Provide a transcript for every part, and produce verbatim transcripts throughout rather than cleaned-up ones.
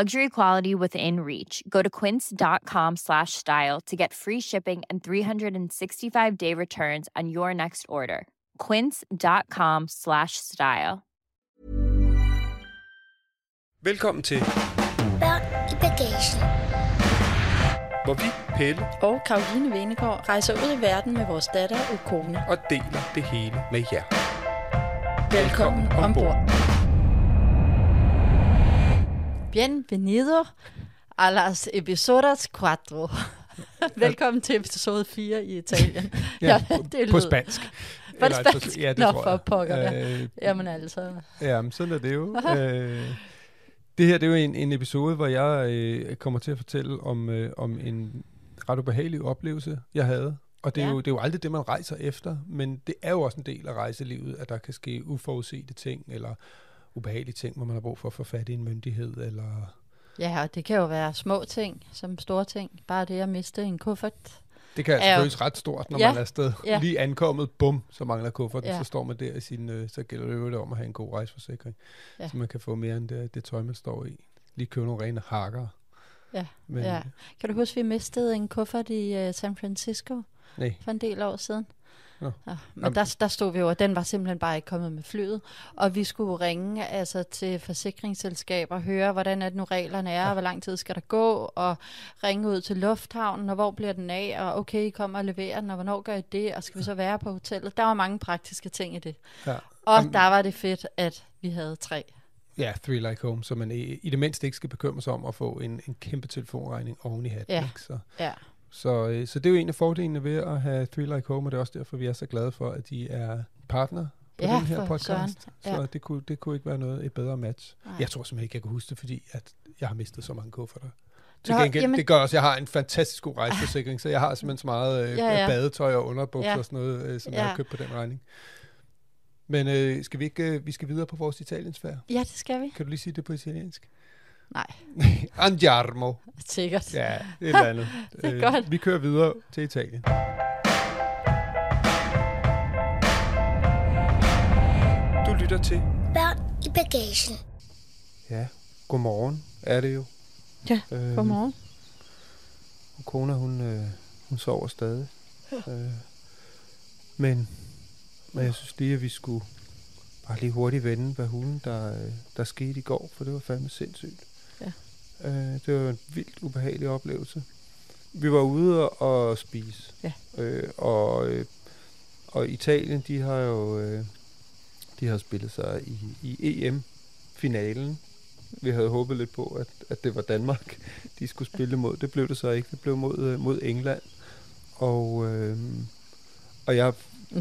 Luxury quality within reach. Go to quince.com slash style to get free shipping and three hundred sixty-five day returns on your next order. Quince.com slash style. Velkommen til Børn i bagagen, hvor vi, Pelle og Caroline Venekær, rejser ud i verden med vores datter og kone og deler det hele med jer. Velkommen, Velkommen ombord. Bienvenido a las episodios cuatro. Velkommen til episode fire i Italien. Ja, ja, det på spansk. Var det spansk? Ja, det Nå, tror jeg. Nå, for pokker. Øh, Jamen altså. Jamen, sådan er det jo. øh, Det her, det er jo en, en episode, hvor jeg øh, kommer til at fortælle om, øh, om en ret ubehagelig oplevelse, jeg havde. Og det er, ja. jo, det er jo aldrig det, man rejser efter, men det er jo også en del af rejselivet, at der kan ske uforudsete ting, eller ubehagelige ting, hvor man har brug for at få fat i en myndighed. Eller... Ja, og det kan jo være små ting som store ting. Bare det at miste en kuffert. Det kan altså føles ret stort, når ja, man er afsted. Ja. Lige ankommet, bum, så mangler kufferten, ja. så står man der i sin, øh, så gælder det jo om at have en god rejseforsikring, ja. så man kan få mere end det, det tøj, man står i. Lige købe nogle rene hakker. Ja. Men, ja. Kan du huske, vi mistede en kuffert i øh, San Francisco nej. for en del år siden? Nå. Ja, men der, der stod vi jo, og den var simpelthen bare ikke kommet med flyet, og vi skulle ringe altså til forsikringsselskaber og høre, hvordan er det nu reglerne er, ja. og hvor lang tid skal der gå, og ringe ud til Lufthavnen, og hvor bliver den af, og okay, I kommer og leverer den, og hvornår gør I det, og skal vi så være på hotellet? Der var mange praktiske ting i det. Ja. Og Jamen, der var det fedt, at vi havde tre. Ja, Three Like Home, så man i, i det mindste ikke skal bekymre sig om at få en, en kæmpe telefonregning oven i hatten. Ja, ikke? Så. ja. Så, øh, så det er jo en af fordelene ved at have Three Like Home, og det er også derfor, vi er så glade for, at de er partner på ja, den her podcast. Ja. Så det kunne, det kunne ikke være noget et bedre match. Nej. Jeg tror simpelthen ikke, jeg kan huske det, fordi at jeg har mistet så mange kufferter. Til Nå, gengæld, jamen, det gør også, at jeg har en fantastisk god rejseforsikring, så jeg har simpelthen så meget øh, ja, ja. badetøj og underbukser ja. og sådan noget, øh, som ja. jeg har købt på den regning. Men øh, skal vi ikke, øh, vi skal videre på vores italiensfærd? Ja, det skal vi. Kan du lige sige det på italiensk? Nej. Andiamo. Sikkert. Ja, et eller andet. Det er øh, godt. Vi kører videre til Italien. Du lytter til Børn i bagagen. Ja, godmorgen er det jo. Ja, øh, godmorgen. Kona, hun, øh, hun sover stadig. Ja. Øh, men, men jeg synes lige, at vi skulle... bare lige hurtigt vende, hvad hulen der, der skete i går, for det var fandme sindssygt. Ja. Øh, det var en vildt ubehagelig oplevelse. Vi var ude og spise, ja. øh, og, øh, og Italien, de har jo øh, de har spillet sig i, i E M-finalen. Vi havde håbet lidt på, at, at det var Danmark, de skulle spille mod. Det blev det så ikke. Det blev mod, mod England. Og, øh, og jeg...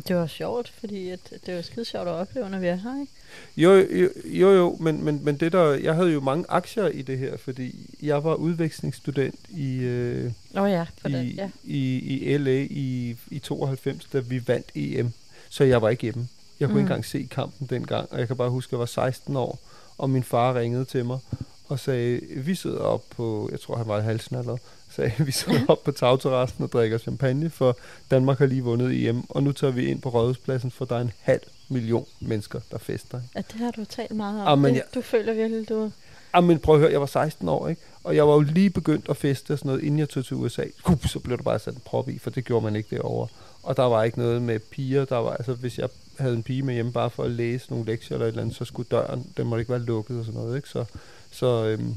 Det var sjovt, fordi at det var skide sjovt at opleve, når vi er her, ikke? Jo, jo, jo, jo men, men, men det der... Jeg havde jo mange aktier i det her, fordi jeg var udvekslingsstudent i... Øh, oh ja, for i, den, ja. I, i L A i, i tooghalvfems, da vi vandt E M. Så jeg var ikke hjemme. Jeg kunne mm. ikke engang se kampen dengang, og jeg kan bare huske, at jeg var seksten år, og min far ringede til mig og sagde, vi sidder op på... Jeg tror, han var i halsen allerede. Sagde, vi sidder op på tagterrassen og drikker champagne, for Danmark har lige vundet E M, og nu tager vi ind på Rådhuspladsen, for der er en halv million mennesker, der fester. Ja, det har du talt meget om. Amen, det, jeg, du føler virkelig, du... Jamen, prøv at høre, jeg var seksten år, ikke? Og jeg var jo lige begyndt at feste og sådan noget, inden jeg tog til U S A. Hup, så blev der bare sat en prop i, for det gjorde man ikke derovre. Og der var ikke noget med piger, der var... Altså, hvis jeg havde en pige med hjemme bare for at læse nogle lektier eller et eller andet, så skulle døren... Den måtte ikke være lukket og sådan noget, ikke? Så... så øhm,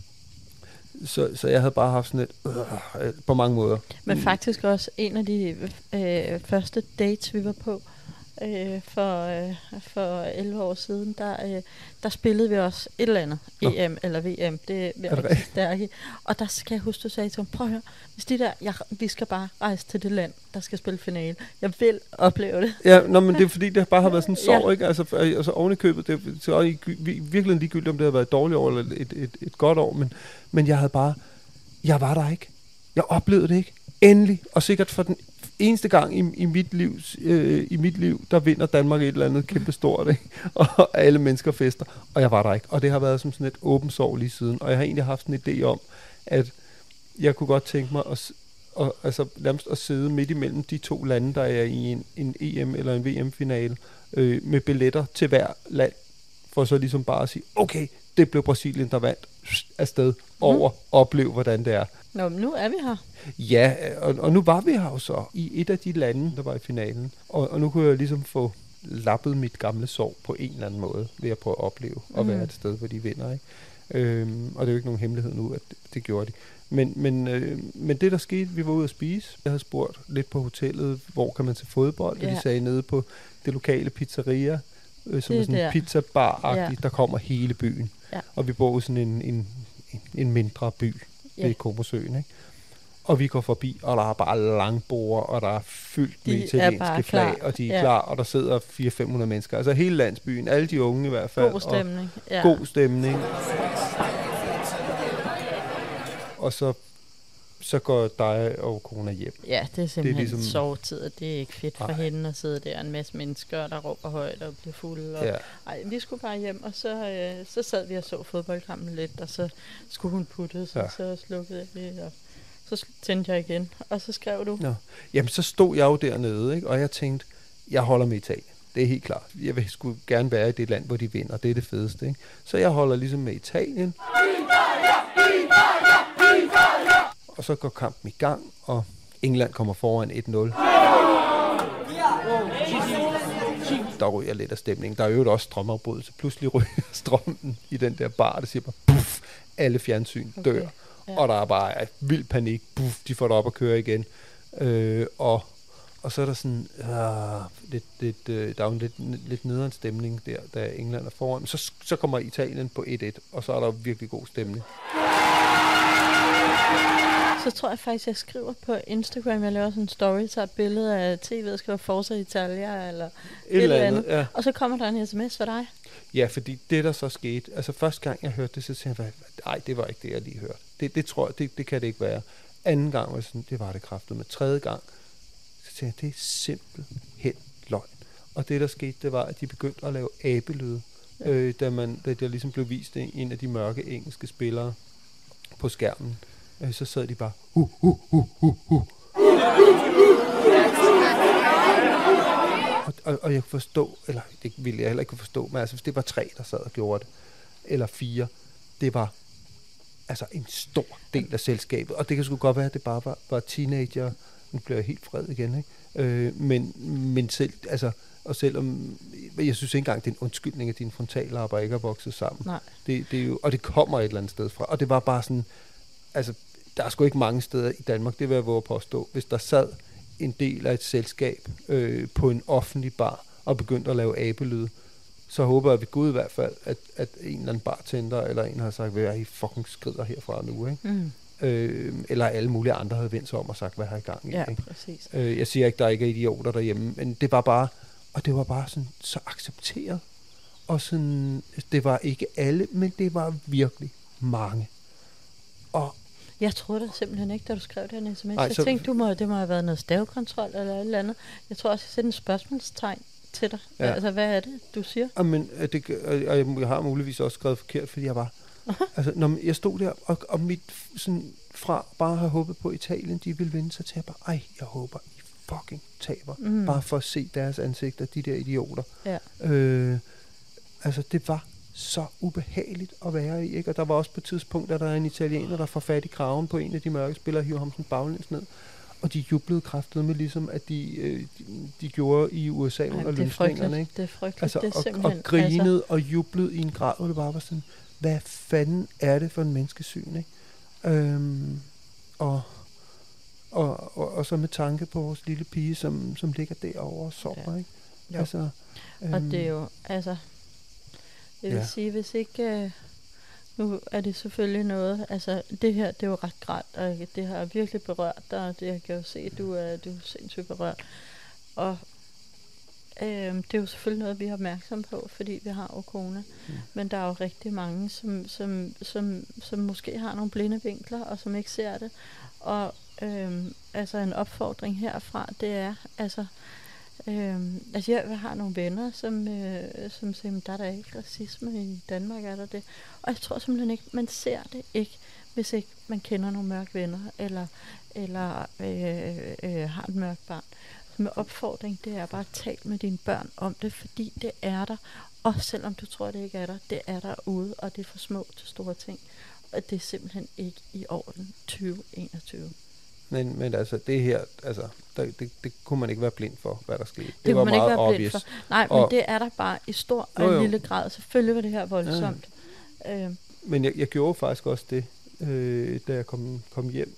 Så, så jeg havde bare haft sådan et øh, på mange måder. Men faktisk også en af de øh, første dates, vi var på øh, for, øh, for elleve år siden, der, øh, der spillede vi også et eller andet, Nå. E M eller V M, det er vi rigtig stærke. Og der skal jeg huske, du sagde til mig, prøv at høre, hvis de der, jeg, vi skal bare rejse til det land, der skal spille finale. Jeg vil opleve det. Ja, nå, men det er fordi, det bare har været sådan en sorg, ja. ikke? Altså, altså oven i købet, det er så virkelig ligegyldigt, om det havde været et dårligt år eller et, et, et godt år, men Men jeg havde bare, jeg var der ikke. Jeg oplevede det ikke. Endelig, og sikkert for den eneste gang i, i, mit livs, øh, i mit liv, der vinder Danmark et eller andet kæmpe stort, ikke? Og alle mennesker fester, og jeg var der ikke. Og det har været som sådan et åbent sår lige siden, og jeg har egentlig haft sådan en idé om, at jeg kunne godt tænke mig at, og, altså, at sidde midt imellem de to lande, der er i en, en E M eller en V M-finale, øh, med billetter til hver land, for så ligesom bare at sige, okay, det blev Brasilien, der vandt afsted over, mm. opleve, hvordan det er. Nå, men nu er vi her. Ja, og, og nu var vi her så i et af de lande, der var i finalen. Og, og nu kunne jeg ligesom få lappet mit gamle sorg på en eller anden måde, ved at prøve at opleve og mm. være et sted, hvor de vinder. Ikke? Øhm, og det er jo ikke nogen hemmelighed nu, at det, det gjorde de. Men, men, øh, men det, der skete, vi var ude at spise. Jeg havde spurgt lidt på hotellet, hvor kan man se fodbold? Yeah. Og de sagde nede på det lokale pizzeria, øh, som det er sådan en pizzabar-agtig, yeah. der kommer hele byen. Yeah. Og vi bor i sådan en, en, en, en mindre by. Det er Komosøen, ikke? Og vi går forbi, og der er bare langborde, og der er fyldt med italienske flag, og de er ja. klar, og der sidder fire til fem hundrede mennesker. Altså hele landsbyen, alle de unge i hvert fald. God stemning. Og ja. God stemning. Og så, så går dig og corona hjem. Ja, det er simpelthen det er ligesom... sovetid, og det er ikke fedt for ej. Hende at sidde der, en masse mennesker, der råber højt og bliver fulde. Og... Ja. Ej, vi skulle bare hjem, og så, øh, så sad vi og så fodboldkampen lidt, og så skulle hun puttes, ja. Og så slukkede jeg og så tændte jeg igen, og så skrev du. Nå. Jamen, så stod jeg jo dernede, ikke? Og jeg tænkte, jeg holder med Italien. Det er helt klart. Jeg vil sgu gerne være i det land, hvor de vinder. Det er det fedeste, ikke? Så jeg holder ligesom med Italien. Italia! Italia! Italia! Og så går kampen i gang, og England kommer foran et nul. Der ryger lidt af stemningen. Der er jo også strømafbrud, så pludselig ryger strømmen i den der bar, der siger bare, puff, alle fjernsyn dør. Okay. Ja. Og der er bare et vild panik. Puff, de får det op at køre igen. Øh, og, og så er der sådan, øh, lidt, lidt, øh, der er jo en lidt, lidt nederen stemning der, da England er foran. Så, så kommer Italien på et et, og så er der virkelig god stemning. Så tror jeg faktisk, jeg skriver på Instagram, jeg laver sådan en story, tager et billede af tv'et, skriver Forza Italia, eller et, et eller andet. andet. Ja. Og så kommer der en sms for dig. Ja, fordi det, der så skete, altså første gang, jeg hørte det, så tænkte jeg, nej, det var ikke det, jeg lige hørte. Det, det tror jeg, det, det kan det ikke være. Anden gang var sådan, det var det kraftigt, men tredje gang, så tænkte jeg, det er simpelthen løgn. Og det, der skete, det var, at de begyndte at lave abelyde, ja. øh, da, man, da der ligesom blev vist en af de mørke engelske spillere på skærmen. Så sad de bare uh, uh, uh, uh, uh. Og, og, og jeg kunne forstå, eller det ville jeg heller ikke kunne forstå, men altså hvis det var tre, der sad og gjorde det, eller fire, det var altså en stor del af selskabet. Og det kan sgu godt være, at det bare var, var teenager. Nu bliver jeg helt fred igen, ikke? Øh, men, men selv, altså, og selvom, jeg synes ikke engang, det er en undskyldning, at dine frontallapper ikke er vokset sammen. Det, det er jo, og det kommer et eller andet sted fra. Og det var bare sådan, altså, der er sgu ikke mange steder i Danmark, det vil jeg våge på at stå, hvis der sad en del af et selskab øh, på en offentlig bar og begyndte at lave abelyde, så håber jeg ved Gud i hvert fald, at, at en eller anden bartender eller en har sagt, hvad er I fucking skrider herfra nu, ikke? Mm. Øh, eller alle mulige andre havde vendt sig om og sagt, hvad har I gang i? Ja, ikke? Præcis. Øh, jeg siger ikke, der ikke er idioter derhjemme, men det var bare, og det var bare sådan, så accepteret, og sådan, det var ikke alle, men det var virkelig mange. Og jeg troede det simpelthen ikke, da du skrev den sms. Ej, så jeg tænkte, du må, det må have været noget stavekontrol eller et eller andet. Jeg tror også, jeg sendte en spørgsmålstegn til dig. Ja. Altså, hvad er det, du siger? Jamen, det, og jeg har muligvis også skrevet forkert, fordi jeg var... Aha. Altså, når jeg stod der, og, og mit sådan, fra bare at have håbet på Italien, de ville vinde, så tænkte jeg bare, ej, jeg håber, I fucking taber. Mm. Bare for at se deres ansigter, de der idioter. Ja. Øh, altså, det var... så ubehageligt at være i, ikke? Og der var også på et tidspunkt, at der er en italiener, der får fat i kraven på en af de mørke spillere og hiver ham sådan baglæns ned. Og de jublede kraftedeme med ligesom, at de, øh, de, de gjorde i U S A under løsningerne, ikke? Det er frygteligt, altså, det er og, og grinede altså. Og jublede i en grad, og det bare var sådan, hvad fanden er det for en menneskesyn, ikke? Øhm, og, og, og, og så med tanke på vores lille pige, som, som ligger derovre og sover, ja. Ikke? Altså, øhm, og det er jo, altså... Jeg vil ja. sige, hvis ikke... Øh, nu er det selvfølgelig noget... Altså, det her, det er jo ret grædt, og det har virkelig berørt dig, og det, jeg kan jo se, at du er, du er sindssygt berørt. Og øh, det er jo selvfølgelig noget, vi er opmærksomme på, fordi vi har jo corona. Mm. Men der er jo rigtig mange, som, som, som, som måske har nogle blinde vinkler, og som ikke ser det. Og øhm, altså en opfordring herfra, det er, altså, øhm, altså jeg har nogle venner, som, øh, som siger, der er der ikke racisme i Danmark, er der det? Og jeg tror simpelthen ikke, man ser det ikke, hvis ikke man kender nogle mørke venner, eller, eller øh, øh, har et mørkt barn. Så med opfordring, det er bare at tale med dine børn om det, fordi det er der. Og selvom du tror, det ikke er der, det er derude, og det er for små til store ting. Og det er simpelthen ikke i orden tyve enogtyve. Men, men altså det her, altså der, det, det kunne man ikke være blind for, hvad der skete. Det, det kunne man ikke være obvious. blind for. Nej, og men det er der bare i stor og jo, jo. lille grad. Selvfølgelig var det her voldsomt. Ja. Øh. Men jeg, jeg gjorde faktisk også det, øh, da jeg kom, kom hjem.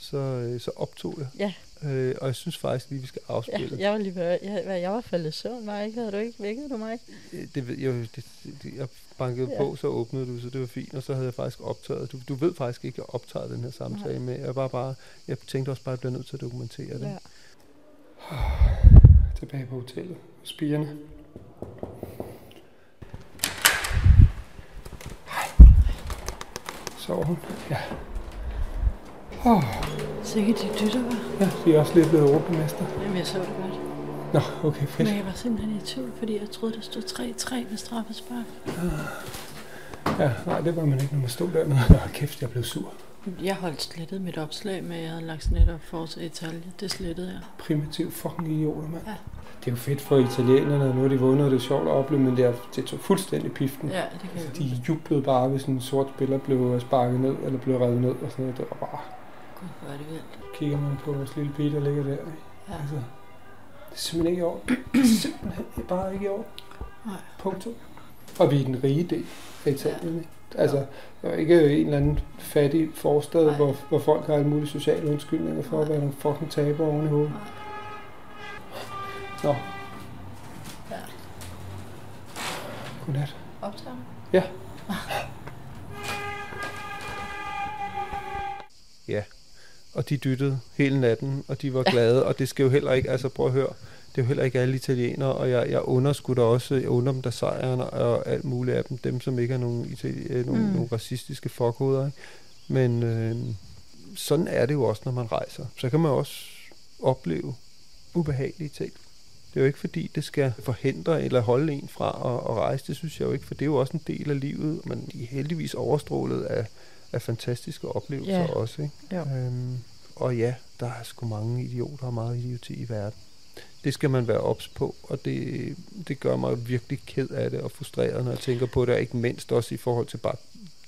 Så, øh, så optog jeg. Ja. Øh, og jeg synes faktisk lige, vi skal afspille. Ja, jeg var lige ved, jeg, jeg var faldet søvn, var ikke? Havde du ikke vækket du mig? Det ved jeg, det, det, jeg bankede ja. på, så åbnede du, så det var fint, og så havde jeg faktisk optaget. Du, du ved faktisk ikke, at jeg optager den her samtale Nej. med. Jeg var bare, jeg tænkte også bare, at jeg bliver nødt til at dokumentere ja. det. Tilbage på hotellet, spirende. Hej. Sover hun? Ja. Oh. Sikkert de dytter, var. Ja, de er også lidt blevet europamester. Jamen, jeg så det godt. Nå, okay, fedt. Men jeg var simpelthen i tvivl, fordi jeg troede, der stod tre tre ved straffespark. Ah. Ja, nej, det var man ikke, når man stod dernede. Nå, kæft, jeg blev sur. Jeg holdt slettet mit opslag med, at jeg havde lagt sådan et op for os i Italien. Det slettede jeg. Primitiv fucking idioter, mand. Ja. Det er jo fedt for italienerne, og nu har de vundet, og det er sjovt at opleve, men det er tog fuldstændig piften. Ja, det kan de jo. Jublede bare, hvis en sort spiller blev sparket ned, eller blev revet ned, og sådan noget. Det var bare... Gud, hvor er det vildt. Kigger man på vores lille pige, der ligger der. Ja. Altså, det er simpelthen ikke i orden. Det er simpelthen bare ikke i orden. Nej. Punktum. Og vi er den rige del af Italien, ja. ikke? Altså, der er ikke en eller anden fattig forstad, hvor, hvor folk har alle mulige sociale undskyldninger for Nej. at være nogle fucking taber oven i hovedet. Nå. Ja. Godnat. Optager du? Ja. Ja. Og de dyttede hele natten, og de var glade, og det skal jo heller ikke, altså prøv at høre, det er jo heller ikke alle italienere, og jeg, jeg underskutter også, jeg under dem der sejrerne, og alt muligt af dem, dem som ikke er nogen itali- mm. nogle racistiske fuckhoveder, ikke? Men øh, sådan er det jo også, når man rejser. Så kan man også opleve ubehagelige ting. Det er jo ikke fordi, det skal forhindre eller holde en fra at, at rejse, det synes jeg jo ikke, for det er jo også en del af livet, men de er heldigvis overstrålet af af fantastiske oplevelser yeah. også, ikke? Øhm, og ja, der er sgu mange idioter og meget idioti i verden. Det skal man være ops på, og det, det gør mig virkelig ked af det og frustreret, når jeg tænker på det, og ikke mindst også i forhold til bare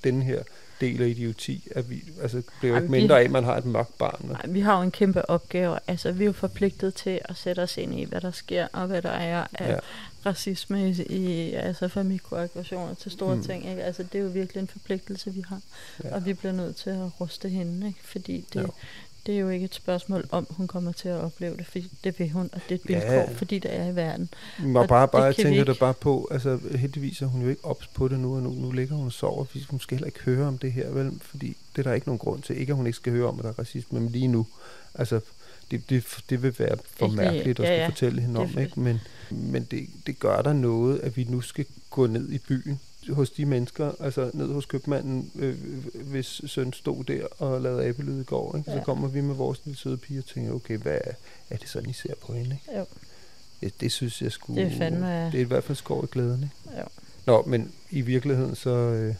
den her del af idioti, at vi altså, bliver jo ikke mindre af, at man har et mørkt barn. Ej, vi har jo en kæmpe opgave, altså vi er jo forpligtet til at sætte os ind i, hvad der sker, og hvad der er af ja. racisme, i, altså fra mikroaggressioner til store mm. ting, ikke? Altså det er jo virkelig en forpligtelse, vi har, ja. og vi bliver nødt til at ruste hende, ikke? Fordi det, det er jo ikke et spørgsmål om, hun kommer til at opleve det, fordi det vil hun, og det er et vilkår, ja. fordi det er i verden. Og bare, bare jeg tænker da bare på, altså heldigvis er hun jo ikke ops på det nu, og nu, nu ligger hun og sover, fordi hun skal heller ikke høre om det her, vel? Fordi det er der ikke nogen grund til, ikke at hun ikke skal høre om, at der er racisme, men lige nu, altså... Det, det, det vil være for ikke, mærkeligt at ja, skulle ja, fortælle hende om, ikke? men, men det, det gør der noget, at vi nu skal gå ned i byen hos de mennesker, altså ned hos købmanden, øh, hvis søn stod der og lavede abelyd i går, ikke? Ja. Så kommer vi med vores lille søde pige og tænker, okay, hvad er, er det sådan, I ser på hende? Ikke? Jo. Ja, det synes jeg skulle... Det er fandme... Det er i hvert fald skår i glæden, ikke? Jo. Nå, men i virkeligheden så... Øh,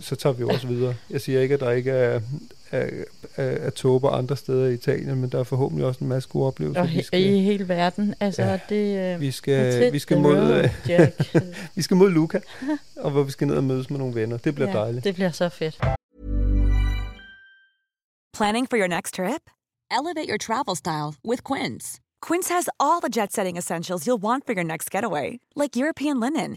så tager vi også videre. Jeg siger ikke, at der ikke er, er, er, er tåber andre steder i Italien, men der er forhåbentlig også en masse gode oplevelser. Og he- skal, i hele verden. Altså, ja, det, øh, vi, skal, vi, skal mod, road, vi skal mod Lucca, og hvor vi skal ned og mødes med nogle venner. Det bliver ja, dejligt. Det bliver så fedt. Planning for your next trip? Elevate your travel style with Quince. Quince has all the jet-setting essentials you'll want for your next getaway, like European linen,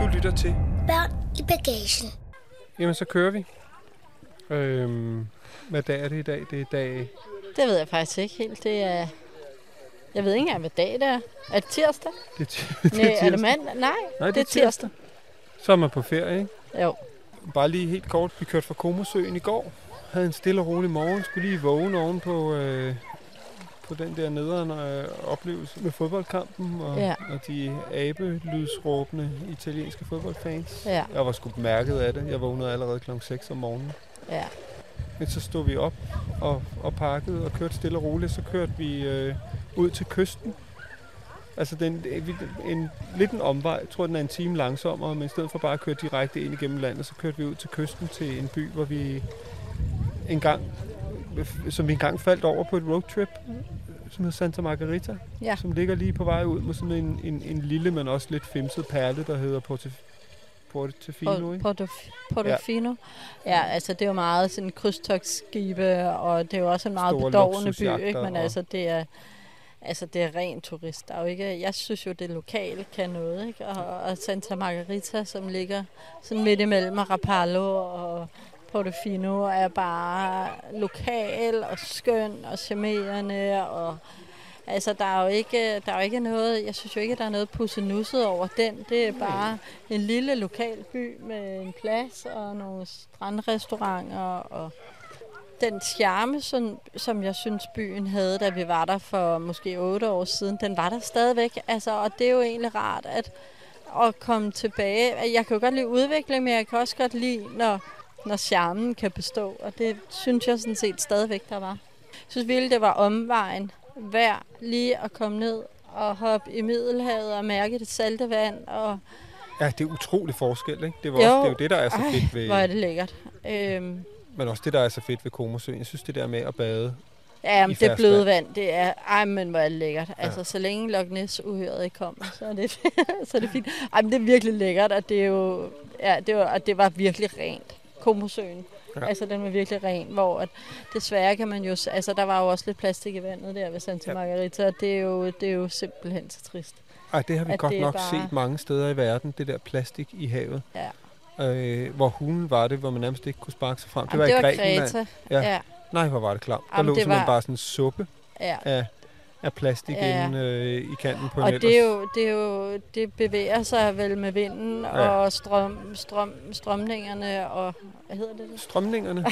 Du lytter til Børn i bagagen. Jamen, så kører vi. Øhm, hvad dag er det i dag? Det er dag... Det ved jeg faktisk ikke helt. Det er... Jeg ved ikke engang, hvad dag det er. Er det tirsdag? Det er, t- det er tirsdag. Nej, er det mandag? Nej, Nej det, det er tirsdag. tirsdag. Så er man på ferie, ikke? Jo. Bare lige helt kort. Vi kørte fra Komosøen i går. Havde en stille og rolig morgen. Skulle lige vågne oven på... Øh... på den der nederen øh, oplevelse med fodboldkampen og, ja. og de abelydsråbende italienske fodboldfans. Ja. Jeg var sgu mærket af det. Jeg vågnede allerede klokken seks om morgenen. Ja. Men så stod vi op og, og pakkede og kørte stille og roligt. Så kørte vi øh, ud til kysten. Altså den, en, en, lidt en omvej. Jeg tror, den er en time langsommere, men i stedet for bare at køre direkte ind igennem landet, så kørte vi ud til kysten til en by, hvor vi engang... som vi engang faldt over på et roadtrip, som hedder Santa Margherita, ja. Som ligger lige på vej ud mod sådan en, en, en lille, men også lidt femset perle, der hedder Portofino. Portofino. Ja. ja, altså det er jo meget sådan krydstogsskibe, og det er jo også en meget bedårende by, ikke? Men altså det er... Altså, det er rent turist. Der er jo ikke, jeg synes jo, det lokale kan noget, ikke? Og, og Santa Margherita, som ligger sådan midt imellem Rapallo og... Portofino er bare lokal og skøn og charmerende, og altså der er jo ikke der er jo ikke noget, jeg synes jo ikke der er noget pussenusset over den. Det er bare en lille lokal by med en plads og nogle strandrestauranter og den charme, som, som jeg synes byen havde, da vi var der for måske otte år siden. Den var der stadigvæk. Altså, og det er jo egentlig rart at at komme tilbage. Jeg kan jo godt lide udvikling, men jeg kan også godt lide når når charmen kan bestå, og det synes jeg sådan set stadigvæk, der var. Jeg synes virkelig, det var omvejen værd lige at komme ned og hoppe i Middelhavet og mærke det salte vand. Og ja, det er utrolig forskel, ikke? Det, var jo. Også, det er jo det, der er så Ej, fedt ved... hvor er det lækkert. Øhm... Men også det, der er så fedt ved Komosøen. Jeg synes, det der med at bade... Ja, men det bløde vand, det er... Ej, men hvor er det lækkert. Ja. Altså, så længe Loch Ness uhøret ikke kommer, så er det, så er det fint. Ej, men det er virkelig lækkert, og det er jo... Ja, det var, og det var virkelig rent. Komosøen. Ja. Altså, den var virkelig ren, hvor at, desværre kan man jo... Altså, der var jo også lidt plastik i vandet der ved Santa ja. Margherita, og det er, jo, det er jo simpelthen så trist. Ej, det har vi at godt nok bare... set mange steder i verden, det der plastik i havet. Ja. Øh, hvor hulen var det, hvor man nærmest ikke kunne sparke sig frem. Jamen, det var i Kreta. Ja. Ja. Nej, hvor var det klamt. Der Jamen, lå simpelthen var... bare sådan en suppe ja. af... af plastik ja. inde øh, i kanten på en og ellers. Det er jo, det er jo, det bevæger sig vel med vinden ja. og strøm, strøm, strømningerne og, hvad hedder det? det? Strømningerne?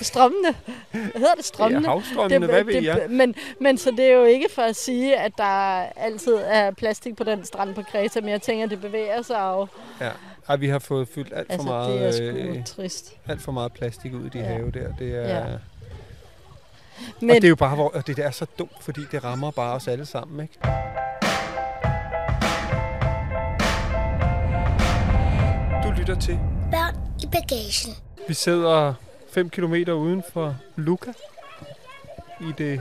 Strømmene. Hvad hedder det? Strømmene? Det er havstrømmene, hvad ved jeg? Men, men så det er jo ikke for at sige, at der altid er plastik på den strand på Kreta, men jeg tænker, det bevæger sig jo. Ja. Ej, vi har fået fyldt alt for altså, meget øh, trist. alt for meget plastik ud i de ja. have der. Det er... Ja. Men... Og det er jo bare, og det er så dumt, fordi det rammer bare os alle sammen, ikke? Du lytter til Børn i bagagen. Vi sidder fem kilometer uden for Lucca i det,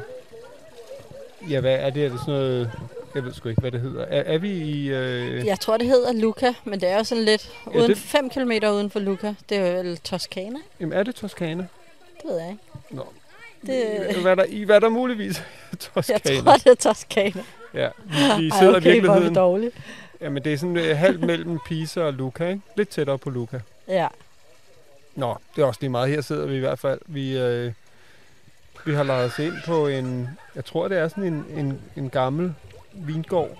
ja, hvad er det, er det sådan noget, jeg ved sgu ikke, hvad det hedder. Er, er vi i... Øh... Jeg tror, det hedder Lucca, men det er jo sådan lidt uden ja, det... fem kilometer uden for Lucca. Det er jo Toskana. Jamen, er det Toskana? Det ved jeg ikke. Nå. Det... Hvad, der, hvad der muligvis er Toskana. Jeg tror, det er Toskana. Ja, vi sidder Ej, okay, i virkeligheden. Det dårligt. Jamen, det er sådan halvt mellem Pisa og Lucca, ikke? Lidt tættere på Lucca. Ja. Nå, det er også lige meget. Her sidder vi i hvert fald. Vi, øh, vi har lejet os ind på en, jeg tror, det er sådan en, en, en gammel vingård.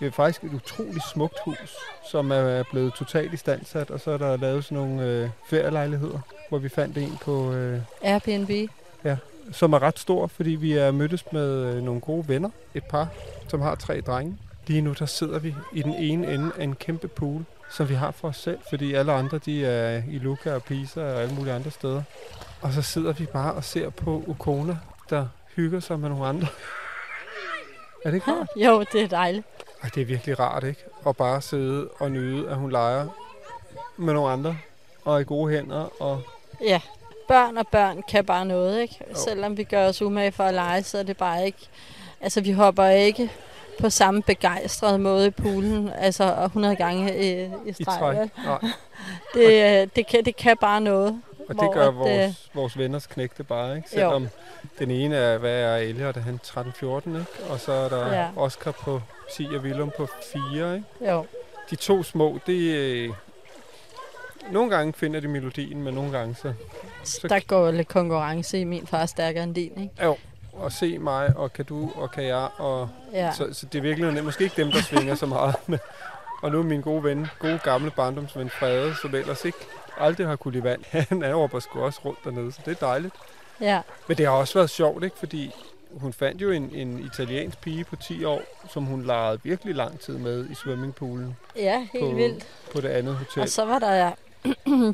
Det er faktisk et utroligt smukt hus, som er blevet totalt istandsat, og så er der lavet sådan nogle øh, ferielejligheder, hvor vi fandt en på... Øh, Airbnb. Ja, som er ret stor, fordi vi er mødtes med nogle gode venner, et par, som har tre drenge. Lige nu, der sidder vi i den ene ende af en kæmpe pool, som vi har for os selv, fordi alle andre, de er i Lucca og Pisa og alle mulige andre steder. Og så sidder vi bare og ser på Ukona, der hygger sig med nogle andre. Er det ikke rart? Jo, det er dejligt. Ej, det er virkelig rart, ikke? At bare sidde og nyde, at hun leger med nogle andre, og i gode hænder. Og ja, børn og børn kan bare noget, ikke? Jo. Selvom vi gør os umage for at lege, så er det bare ikke... Altså, vi hopper ikke på samme begejstrede måde i poolen, altså hundrede gange i, i streg. det, det, kan, det kan bare noget. Og det gør at, vores, vores venners knægte bare, ikke? Selvom jo. Den ene er, hvad er Ellie, og det er han tretten fjorten, ikke? Og så er der ja. Oscar på ti og Villum på fire, ikke? Jo. De to små, det øh, nogle gange finder de melodien, men nogle gange så... så der går lidt konkurrence i min far stærkere end din, ikke? Jo. Og se mig, og kan du, og kan jeg, og ja. så, så det er virkelig måske ikke dem, der svinger så meget. Men, og nu er min gode ven, gode gamle barndomsven Frede, som ellers ikke aldrig har kunnet lide vand. Han er over sgu også rundt dernede, så det er dejligt. Ja. Men det har også været sjovt, ikke? Fordi hun fandt jo en, en italiensk pige på ti år, som hun legede virkelig lang tid med i swimmingpoolen. Ja, helt på, vildt. På det andet hotel. Og så var der... Ja.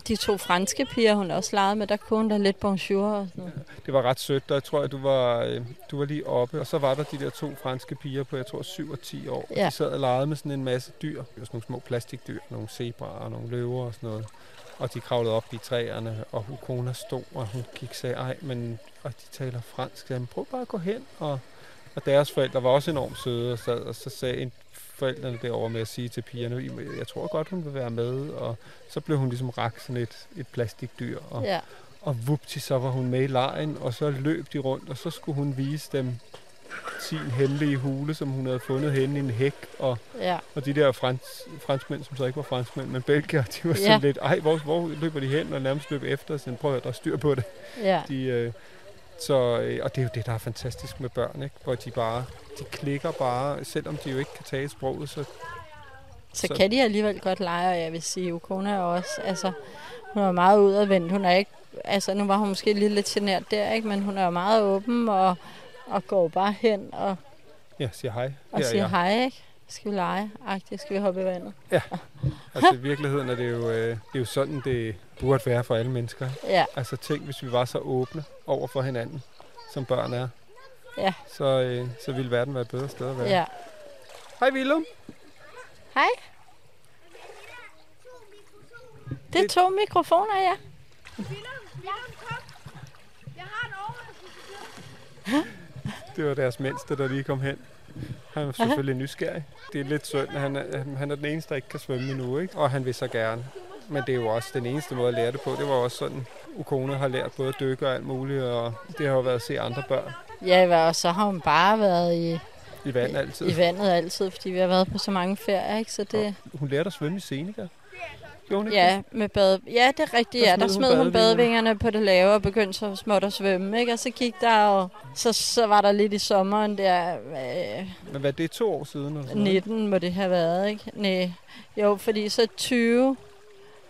De to franske piger, hun også legede med, der kunne hun da lidt bonjour og sådan noget. Ja, det var ret sødt, og jeg tror, at du var, du var lige oppe, og så var der de der to franske piger på, jeg tror, syv og ti år. Ja. De sad og legede med sådan en masse dyr. Det var sådan nogle små plastikdyr, nogle zebraer, nogle løver og sådan noget. Og de kravlede op i træerne, og hun kona stod, og hun gik og sagde, ej, men og de taler fransk. Jamen, prøv bare at gå hen. Og, og deres forældre var også enormt søde, og, sad, og så sagde en forældrene derovre med at sige til pigerne, jeg tror godt, hun vil være med, og så blev hun ligesom rakt sådan et, et plastikdyr, og, ja. Og vupti, så var hun med i lejen, og så løb de rundt, og så skulle hun vise dem sin hemmelige hule, som hun havde fundet henne i en hæk, og, ja. Og de der frans, franskmænd, som så ikke var franskmænd, men belgier, de var sådan ja. Lidt, ej, hvor, hvor løber de hen, og nærmest løb efter, og sådan, prøv at der er styr på det. Ja. De, øh, så, øh, og det er jo det, der er fantastisk med børn, ikke? Hvor de bare de klikker bare, selvom de jo ikke kan tage sproget, så... Så, så kan de alligevel godt lege, og jeg vil sige, Ukona også, altså, hun er meget udadvendt, hun er ikke, altså, nu var hun måske lige lidt genert der, ikke, men hun er meget åben, og, og går bare hen, og... Ja, siger hej. Og ja, siger ja. Hej, ikke? Skal vi lege? Agtigt, skal vi hoppe i vandet? Ja, altså i virkeligheden er det jo, øh, det er jo sådan, det burde være for alle mennesker. Ja. Altså tænk, hvis vi var så åbne over for hinanden, som børn er. Ja. Så, øh, så ville verden være et bedre sted at være. Ja. Hej, Villum. Hej. Det er to mikrofoner, ja. Villum, Villum, kom. Jeg har en overraskelse. Det var deres mindste, der lige kom hen. Han er selvfølgelig aha. nysgerrig. Det er lidt synd, at han er, han er den eneste, der ikke kan svømme endnu, ikke? Og han vil så gerne. Men det er jo også den eneste måde at lære det på. Det var også sådan, Ukona har lært både at dykke og alt muligt, og det har jo været at se andre børn. Ja, og så har hun bare været i, I, vand altid. i vandet altid, fordi vi har været på så mange ferier, ikke? Så det... Hun lærte at svømme i Senegal. Ja, med bade... ja, det er rigtigt, der ja. Der smed hun, smed hun badevingerne på det lave og begyndte så småt at svømme, ikke? Og så gik der, og så, så var der lidt i sommeren der... Øh... Men hvad, det er to år siden? Eller nitten må det have været, ikke? Næh. Jo, fordi så tyve...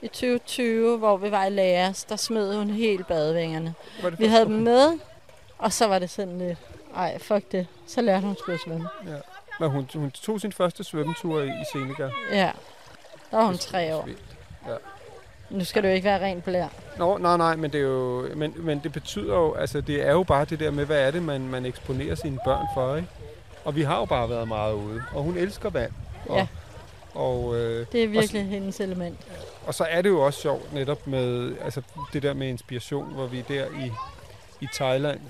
I tyve tyve, hvor vi var i Læres, der smed hun helt badevingerne. Vi havde dem med... Og så var det sådan lidt, ej, fuck det. Så lærte hun sgu at svømme. Ja. Men hun, hun tog sin første svømmetur i, i Senegal. Ja, der var hun tre år. Ja. Nu skal det jo ikke være rent blær. Nå, nej, nej, men det, er jo, men, men det betyder jo, altså det er jo bare det der med, hvad er det, man, man eksponerer sine børn for, ikke? Og vi har jo bare været meget ude, og hun elsker vand. Og, ja, og, øh, det er virkelig og, hendes element. Og så er det jo også sjovt netop med, altså det der med inspiration, hvor vi der i, i Thailand,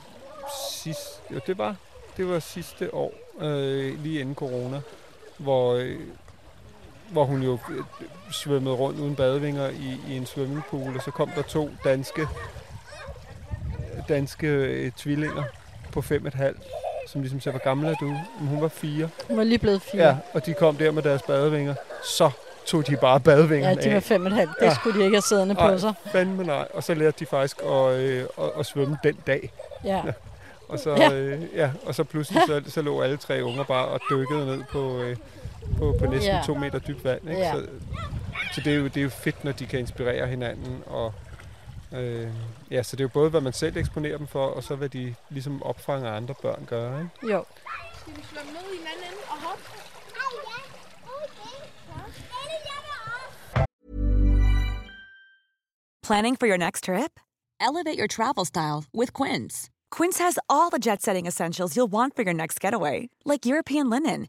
sidst, jo, det var det var sidste år øh, lige inden corona, hvor øh, hvor hun jo øh, svømmede rundt uden badevinger i, i en svømmepool, og så kom der to danske danske øh, tvillinger på fem og et halvt, som ligesom sagde, hvor gammel er du? Men hun var fire. Hun var lige blevet fire. Ja, og de kom der med deres badevinger, så tog de bare badevingerne af. Ja, de var fem og et halvt. Det ja. Skulle de ikke have siddende ej, på sig. Fandme nej. Og så lærte de faktisk at, øh, at, at svømme den dag. Ja. Ja. Og, så, ja. Øh, ja. og så pludselig så, så lå alle tre unger bare og dykkede ned på, øh, på, på næsten ja. to meter dybt vand. Ikke? Ja. Så, så det, er jo, det er jo fedt, når de kan inspirere hinanden. Og, øh, ja, så det er jo både, hvad man selv eksponerer dem for, og så hvad de ligesom opfanger andre børn gør. Ikke? Jo. Skal vi svømme ned i en anden ende og hoppe? Planning for your next trip? Elevate your travel style with Quince. Quince has all the jet-setting essentials you'll want for your next getaway, like European linen,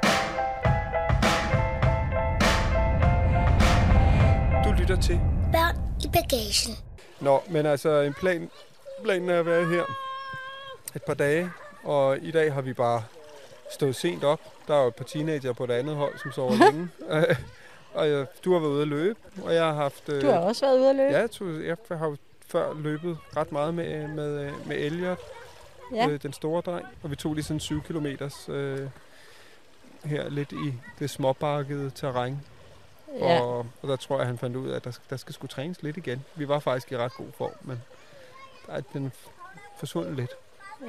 Du lytter til Børn i bagagen. Nå, men altså en plan, planen er at være her et par dage, og i dag har vi bare stået sent op. Der er jo et par teenager på det andet hold, som sover længe. Og jeg, du har været ude at løbe, og jeg har haft... Du har også været ude at løbe? Ja, to, jeg har jo før løbet ret meget med, med, med Elliot, ja. øh, den store dreng, og vi tog lige sådan syv kilometers øh, her lidt i det småbarkede terræn. Ja. Og, og der tror jeg, han fandt ud af, at der, der skal sgu trænes lidt igen. Vi var faktisk i ret god form, men der er den forsvundet lidt.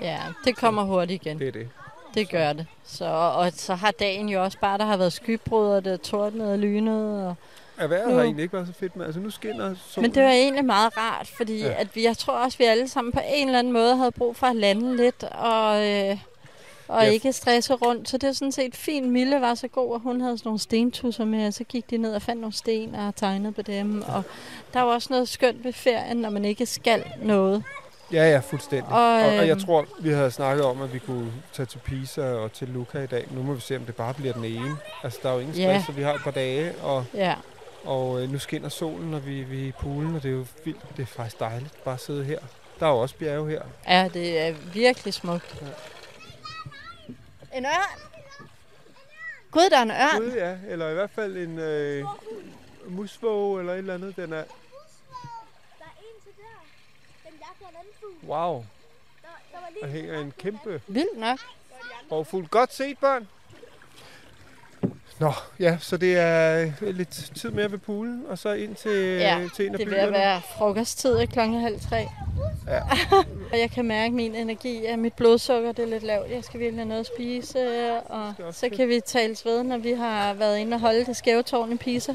Ja, det kommer så hurtigt igen. Det er det. Det gør det. Så, og så har dagen jo også bare, der har været skybrud, og det er tordnet og lynet. Og ja, vejret har egentlig ikke været så fedt med. Altså nu skinner solen. Men det var egentlig meget rart, fordi ja. at vi, jeg tror også, vi alle sammen på en eller anden måde havde brug for at lande lidt, og... Øh, Og ja. ikke stresse rundt. Så det er sådan set fint. Mille var så god, og hun havde sådan nogle stentusser med, og så gik de ned og fandt nogle sten og tegnede på dem. Og der var også noget skønt ved ferien, når man ikke skal noget. Ja, ja, fuldstændig. Og, og, og jeg tror, vi havde snakket om, at vi kunne tage til Pisa og til Lucca i dag. Nu må vi se, om det bare bliver den ene. Altså, der er jo ingen stress, ja. og vi har et par dage, og, ja. og øh, nu skinner solen, og vi, vi er i poolen, og det er jo vildt. Det er faktisk dejligt bare at sidde her. Der er jo også bjerge her. Ja, det er virkelig smukt. Ja. En ørn? Gud, der er en ørn. Gud, ja. Eller i hvert fald en øh, musvåge eller et eller andet. Den er... Der er en til der. Den jagter en anden fugl. Wow. Der hænger en kæmpe... Vildt nok. Rovfugl. Godt set, børn. Nå, ja. Så det er lidt tid mere ved poolen, og så ind til, ja, til en af byerne. Ja, det vil at være frokosttid klokken halv tre. Ja. Og jeg kan mærke min energi, at mit blodsukker det er lidt lavt. Jeg skal virkelig have noget at spise, og så kan vi tales ved, når vi har været inde og holde det skæve tårn i Pisa.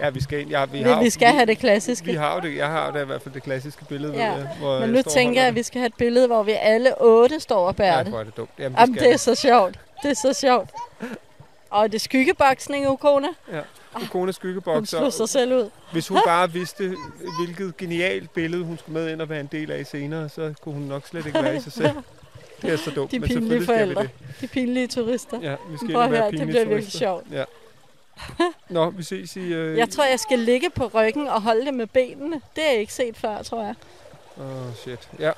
Ja, vi skal ind. Ja, vi, har, vi skal vi, have det klassiske. Vi har det. Jeg har da i hvert fald det klassiske billede. Ja. Ved, hvor men nu jeg tænker jeg, at vi skal have et billede, hvor vi alle otte står og bærer det. Ja, hvor er det dumt. Jamen, Jamen det er så sjovt. Det er så sjovt. Og det er skyggeboksen, Ukona. Ja. Ukona skyggebokser. Hun slog sig selv ud. Hvis hun bare vidste, hvilket genialt billede hun skulle med ind og være en del af senere, så kunne hun nok slet ikke være i sig selv. Det er så dumt, de men selvfølgelig forældre. Skal vi det. De pinlige turister. Ja, vi skal være her, pinlige turister. Det bliver virkelig sjovt. Ja. Nå, vi ses i... Øh... Jeg tror, jeg skal ligge på ryggen og holde det med benene. Det har jeg ikke set før, tror jeg. Åh, oh, shit. Ja.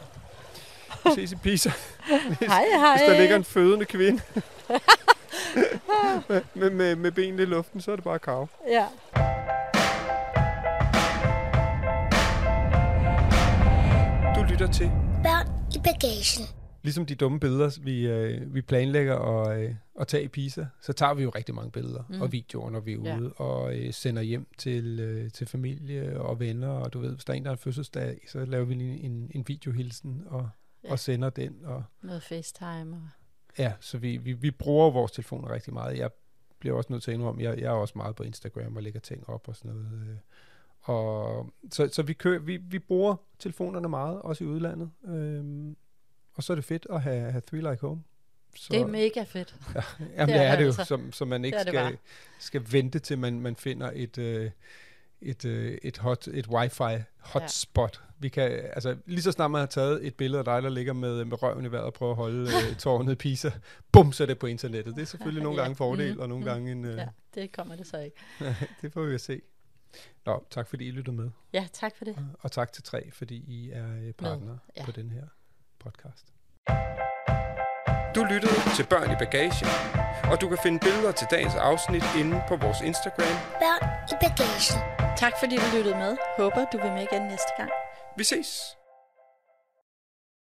Vi ses i Pisa. Hvis, hej, hej. Hvis der ligger en fødende kvinde... med, med, med benene i luften, så er det bare kav. Ja. Du lytter til Børn i bagagen. Ligesom de dumme billeder, vi, øh, vi planlægger at, øh, at tage i Pisa, så tager vi jo rigtig mange billeder mm. og videoer, når vi er ude, ja. og øh, sender hjem til, øh, til familie og venner. Og du ved, hvis der er en, der har en fødselsdag, så laver vi lige en, en videohilsen og, ja. og sender den. Og noget FaceTime og... Ja, så vi, vi, vi bruger vores telefoner rigtig meget. Jeg bliver også nødt til at indrømme, jeg, jeg er også meget på Instagram og lægger ting op og sådan noget. Og, så så vi, kører, vi, vi bruger telefonerne meget, også i udlandet. Øhm, og så er det fedt at have, have Three Like Home. Så, det er mega fedt. Ja, jamen, det er det, det altså. jo, som, som man ikke skal, skal vente til, man, man finder et... Øh, et et hot et wifi hotspot. Ja. Vi kan altså lige så snart man har taget et billede af dig der ligger med med røven i vejret og prøver at holde tårnet i Pisa. Bum, så er det på internettet. Det er selvfølgelig nogle ja. gange fordel mm. og nogle mm. gange en Ja, det kommer det så ikke. Det får vi at se. Nå, tak fordi I lyttede med. Ja, tak for det. Og, og tak til tre, fordi I er partnere ja. på den her podcast. Du lyttede til Børn i bagagen, og du kan finde billeder til dagens afsnit inde på vores Instagram. Børn i bagagen. Tak fordi du lyttede med. Håber du vil med igen næste gang. Vi ses.